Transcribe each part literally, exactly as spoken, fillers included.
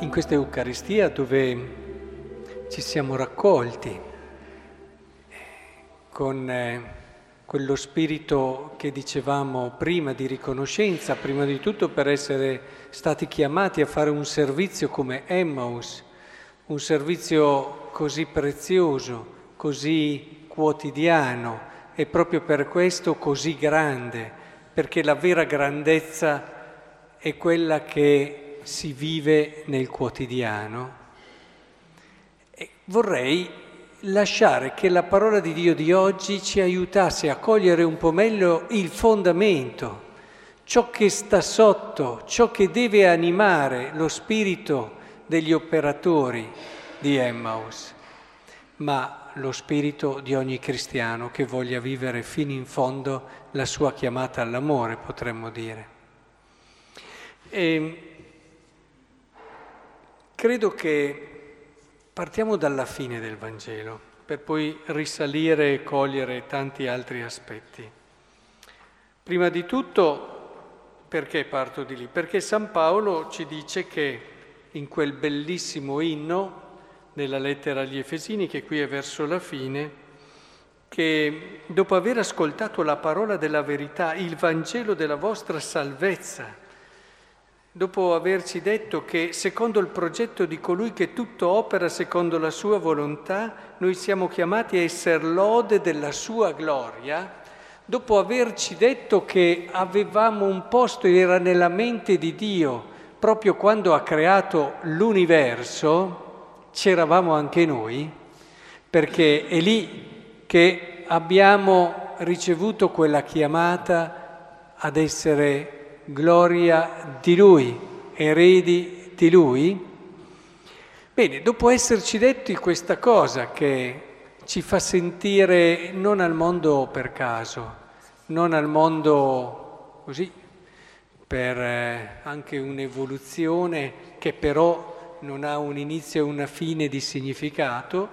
in questa Eucaristia dove ci siamo raccolti con quello spirito che dicevamo prima di riconoscenza, prima di tutto per essere stati chiamati a fare un servizio come Emmaus, un servizio così prezioso, così quotidiano e proprio per questo così grande, perché la vera grandezza è quella che si vive nel quotidiano. E vorrei lasciare che la parola di Dio di oggi ci aiutasse a cogliere un po' meglio il fondamento, ciò che sta sotto, ciò che deve animare lo spirito degli operatori di Emmaus, ma lo spirito di ogni cristiano che voglia vivere fino in fondo la sua chiamata all'amore, potremmo dire. E credo che partiamo dalla fine del Vangelo, per poi risalire e cogliere tanti altri aspetti. Prima di tutto, perché parto di lì? Perché San Paolo ci dice che in quel bellissimo inno, nella lettera agli Efesini, che qui è verso la fine, che dopo aver ascoltato la parola della verità, il Vangelo della vostra salvezza, dopo averci detto che secondo il progetto di colui che tutto opera secondo la sua volontà, noi siamo chiamati a essere lode della sua gloria, dopo averci detto che avevamo un posto, era nella mente di Dio, proprio quando ha creato l'universo, c'eravamo anche noi, perché è lì che abbiamo ricevuto quella chiamata ad essere gloria di Lui, eredi di Lui. Bene, dopo esserci detti questa cosa che ci fa sentire non al mondo per caso, non al mondo così, per anche un'evoluzione che però non ha un inizio e una fine di significato.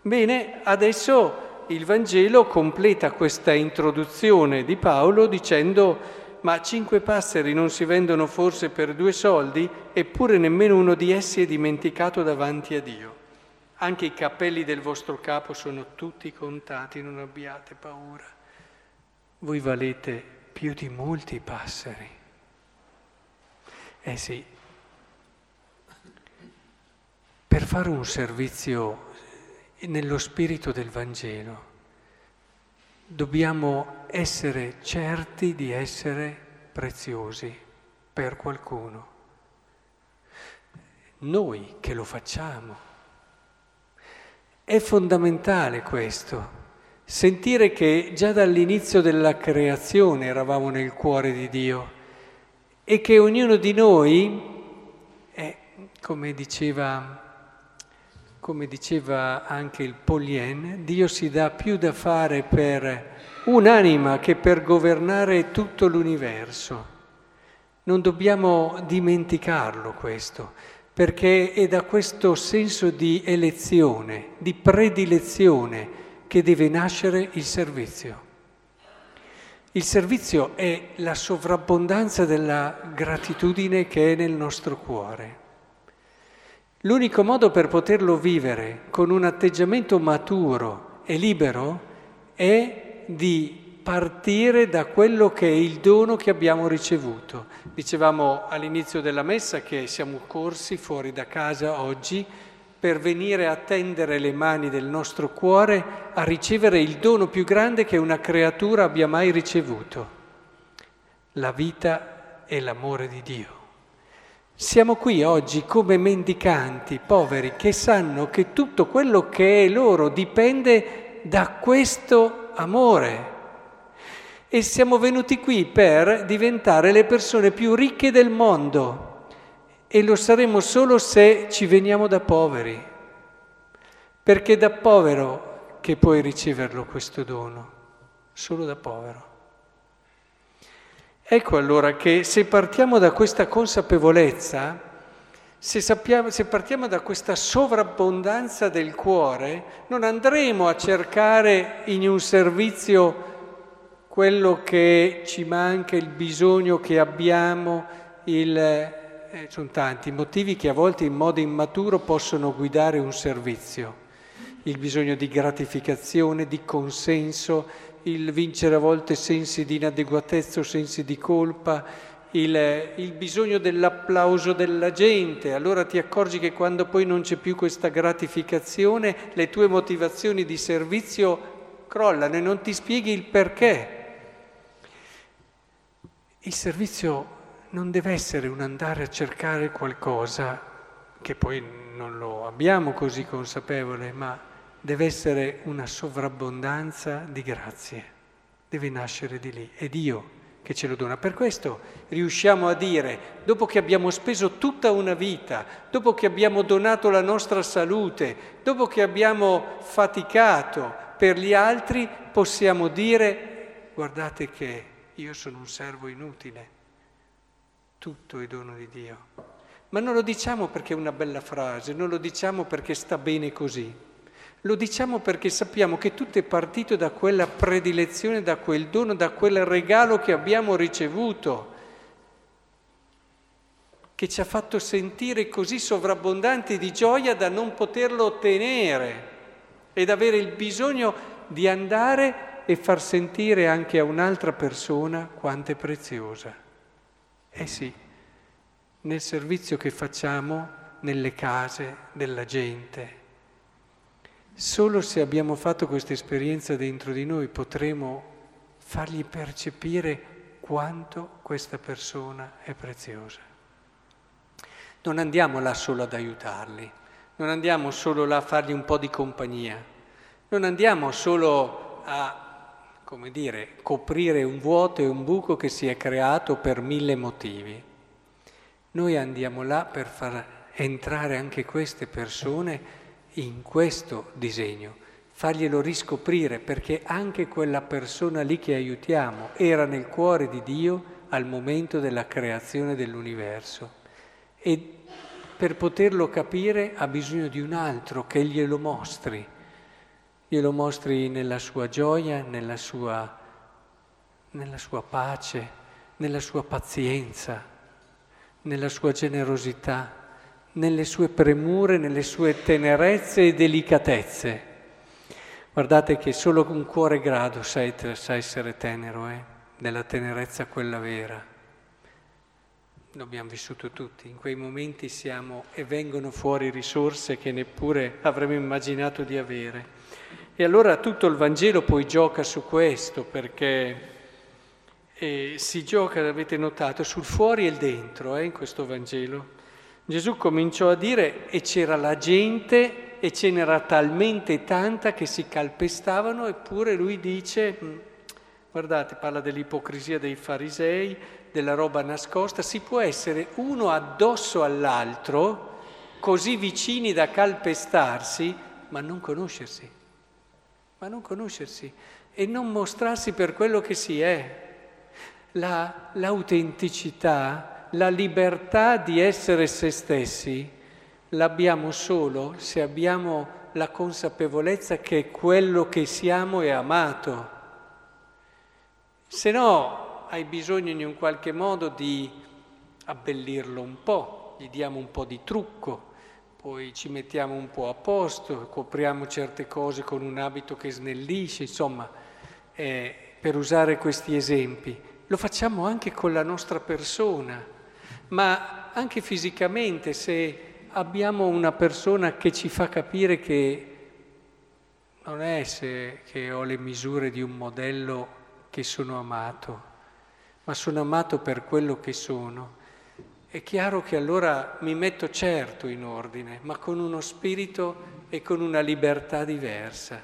Bene, adesso il Vangelo completa questa introduzione di Paolo dicendo: ma cinque passeri non si vendono forse per due soldi, eppure nemmeno uno di essi è dimenticato davanti a Dio. Anche i capelli del vostro capo sono tutti contati, non abbiate paura. Voi valete più di molti passeri. Eh sì, per fare un servizio nello spirito del Vangelo dobbiamo essere certi di essere preziosi per qualcuno. Noi che lo facciamo. È fondamentale questo, sentire che già dall'inizio della creazione eravamo nel cuore di Dio e che ognuno di noi, è, come diceva... Come diceva anche il Poulain, Dio si dà più da fare per un'anima che per governare tutto l'universo. Non dobbiamo dimenticarlo questo, perché è da questo senso di elezione, di predilezione, che deve nascere il servizio. Il servizio è la sovrabbondanza della gratitudine che è nel nostro cuore. L'unico modo per poterlo vivere con un atteggiamento maturo e libero è di partire da quello che è il dono che abbiamo ricevuto. Dicevamo all'inizio della Messa che siamo corsi fuori da casa oggi per venire a tendere le mani del nostro cuore a ricevere il dono più grande che una creatura abbia mai ricevuto, la vita e l'amore di Dio. Siamo qui oggi come mendicanti, poveri, che sanno che tutto quello che è loro dipende da questo amore. E siamo venuti qui per diventare le persone più ricche del mondo. E lo saremo solo se ci veniamo da poveri. Perché è da povero che puoi riceverlo questo dono. Solo da povero. Ecco allora che se partiamo da questa consapevolezza, se, sappiamo, se partiamo da questa sovrabbondanza del cuore, non andremo a cercare in un servizio quello che ci manca, il bisogno che abbiamo, il, Eh, sono tanti i motivi che a volte in modo immaturo possono guidare un servizio. Il bisogno di gratificazione, di consenso, il vincere a volte sensi di inadeguatezza o sensi di colpa, il, il bisogno dell'applauso della gente. Allora ti accorgi che quando poi non c'è più questa gratificazione, le tue motivazioni di servizio crollano e non ti spieghi il perché. Il servizio non deve essere un andare a cercare qualcosa, che poi non lo abbiamo così consapevole, ma deve essere una sovrabbondanza di grazie, deve nascere di lì, è Dio che ce lo dona. Per questo riusciamo a dire, dopo che abbiamo speso tutta una vita, dopo che abbiamo donato la nostra salute, dopo che abbiamo faticato per gli altri, possiamo dire, guardate che io sono un servo inutile, tutto è dono di Dio. Ma non lo diciamo perché è una bella frase, non lo diciamo perché sta bene così. Lo diciamo perché sappiamo che tutto è partito da quella predilezione, da quel dono, da quel regalo che abbiamo ricevuto, che ci ha fatto sentire così sovrabbondanti di gioia da non poterlo ottenere ed avere il bisogno di andare e far sentire anche a un'altra persona quanto è preziosa. Eh sì, nel servizio che facciamo nelle case della gente. Solo se abbiamo fatto questa esperienza dentro di noi potremo fargli percepire quanto questa persona è preziosa. Non andiamo là solo ad aiutarli, non andiamo solo là a fargli un po' di compagnia, non andiamo solo a, come dire, coprire un vuoto e un buco che si è creato per mille motivi. Noi andiamo là per far entrare anche queste persone in questo disegno, farglielo riscoprire, perché anche quella persona lì che aiutiamo era nel cuore di Dio al momento della creazione dell'universo, e per poterlo capire ha bisogno di un altro che glielo mostri, glielo mostri nella sua gioia, nella sua, nella sua pace, nella sua pazienza, nella sua generosità, nelle sue premure, nelle sue tenerezze e delicatezze. Guardate che solo con cuore grado sai, sa essere tenero, eh? Della tenerezza quella vera. L'abbiamo vissuto tutti, in quei momenti siamo e vengono fuori risorse che neppure avremmo immaginato di avere. E allora tutto il Vangelo poi gioca su questo, perché eh, si gioca, avete notato, sul fuori e il dentro, eh, in questo Vangelo. Gesù cominciò a dire, e c'era la gente, e ce n'era talmente tanta che si calpestavano, eppure lui dice, guardate, parla dell'ipocrisia dei farisei, della roba nascosta, si può essere uno addosso all'altro, così vicini da calpestarsi, ma non conoscersi, ma non conoscersi, e non mostrarsi per quello che si è. La, l'autenticità, la libertà di essere se stessi l'abbiamo solo se abbiamo la consapevolezza che quello che siamo è amato. Se no, hai bisogno in un qualche modo di abbellirlo un po', gli diamo un po' di trucco, poi ci mettiamo un po' a posto, copriamo certe cose con un abito che snellisce, insomma, eh, per usare questi esempi. Lo facciamo anche con la nostra persona. Ma anche fisicamente, se abbiamo una persona che ci fa capire che non è se che ho le misure di un modello che sono amato, ma sono amato per quello che sono, è chiaro che allora mi metto certo in ordine, ma con uno spirito e con una libertà diversa.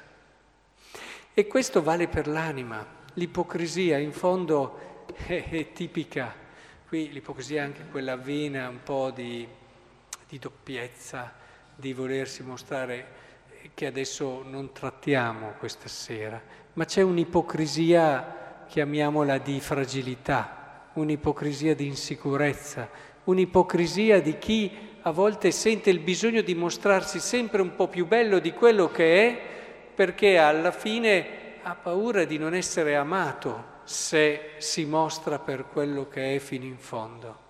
E questo vale per l'anima. L'ipocrisia, in fondo, è, è tipica. Qui l'ipocrisia è anche quella vena un po' di, di doppiezza, di volersi mostrare, che adesso non trattiamo questa sera, ma c'è un'ipocrisia, chiamiamola di fragilità, un'ipocrisia di insicurezza, un'ipocrisia di chi a volte sente il bisogno di mostrarsi sempre un po' più bello di quello che è, perché alla fine ha paura di non essere amato se si mostra per quello che è fino in fondo.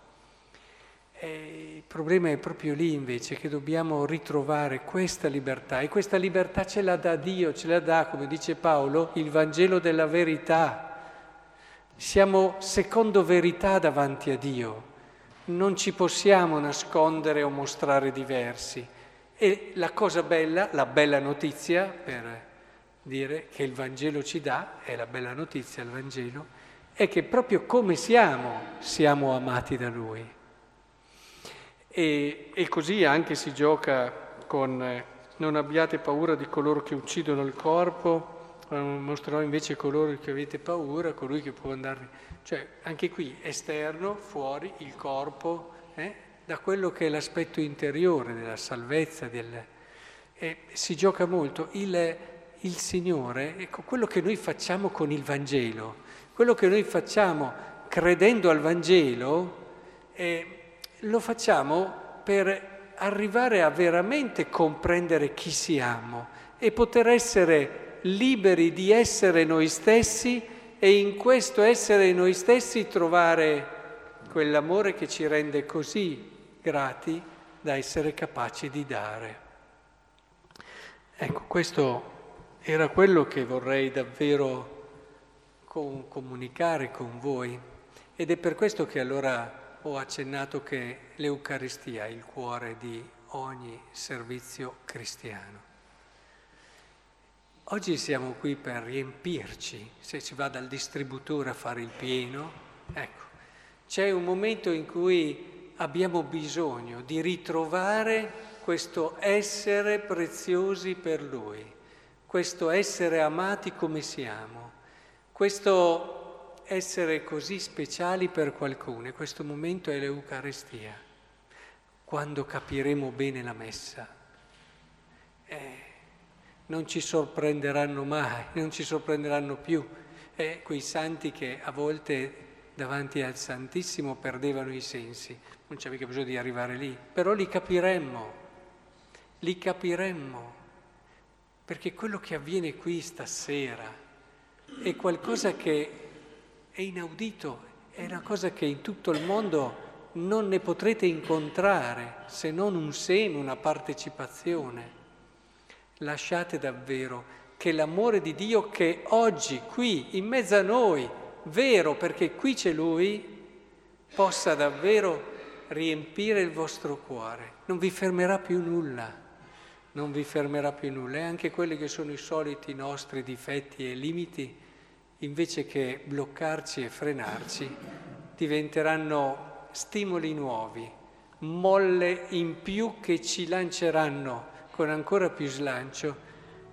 Eh, il problema è proprio lì invece, che dobbiamo ritrovare questa libertà, e questa libertà ce la dà Dio, ce la dà, come dice Paolo, il Vangelo della verità. Siamo secondo verità davanti a Dio, non ci possiamo nascondere o mostrare diversi. E la cosa bella, la bella notizia, per dire che il Vangelo ci dà, è la bella notizia il Vangelo, è che proprio come siamo, siamo amati da Lui. E, e così anche si gioca con eh, non abbiate paura di coloro che uccidono il corpo, eh, mostrerò invece coloro che avete paura, colui che può andare... Cioè, anche qui, esterno, fuori, il corpo, eh, da quello che è l'aspetto interiore della salvezza, del... eh, si gioca molto. Il... Il Signore, ecco, quello che noi facciamo con il Vangelo, quello che noi facciamo credendo al Vangelo, eh, lo facciamo per arrivare a veramente comprendere chi siamo e poter essere liberi di essere noi stessi, e in questo essere noi stessi trovare quell'amore che ci rende così grati da essere capaci di dare. Ecco, questo... era quello che vorrei davvero com- comunicare con voi, ed è per questo che allora ho accennato che l'Eucaristia è il cuore di ogni servizio cristiano. Oggi siamo qui per riempirci, se ci va dal distributore a fare il pieno, ecco, c'è un momento in cui abbiamo bisogno di ritrovare questo essere preziosi per Lui, questo essere amati come siamo, questo essere così speciali per qualcuno. Questo momento è l'Eucaristia, quando capiremo bene la Messa. Eh, non ci sorprenderanno mai, non ci sorprenderanno più. Eh, quei santi che a volte davanti al Santissimo perdevano i sensi, non c'è mica bisogno di arrivare lì, però li capiremmo, li capiremmo. Perché quello che avviene qui stasera è qualcosa che è inaudito, è una cosa che in tutto il mondo non ne potrete incontrare, se non un seme, una partecipazione. Lasciate davvero che l'amore di Dio, che oggi, qui, in mezzo a noi, vero, perché qui c'è Lui, possa davvero riempire il vostro cuore. Non vi fermerà più nulla. Non vi fermerà più nulla, e anche quelli che sono i soliti nostri difetti e limiti, invece che bloccarci e frenarci, diventeranno stimoli nuovi, molle in più che ci lanceranno con ancora più slancio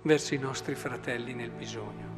verso i nostri fratelli nel bisogno.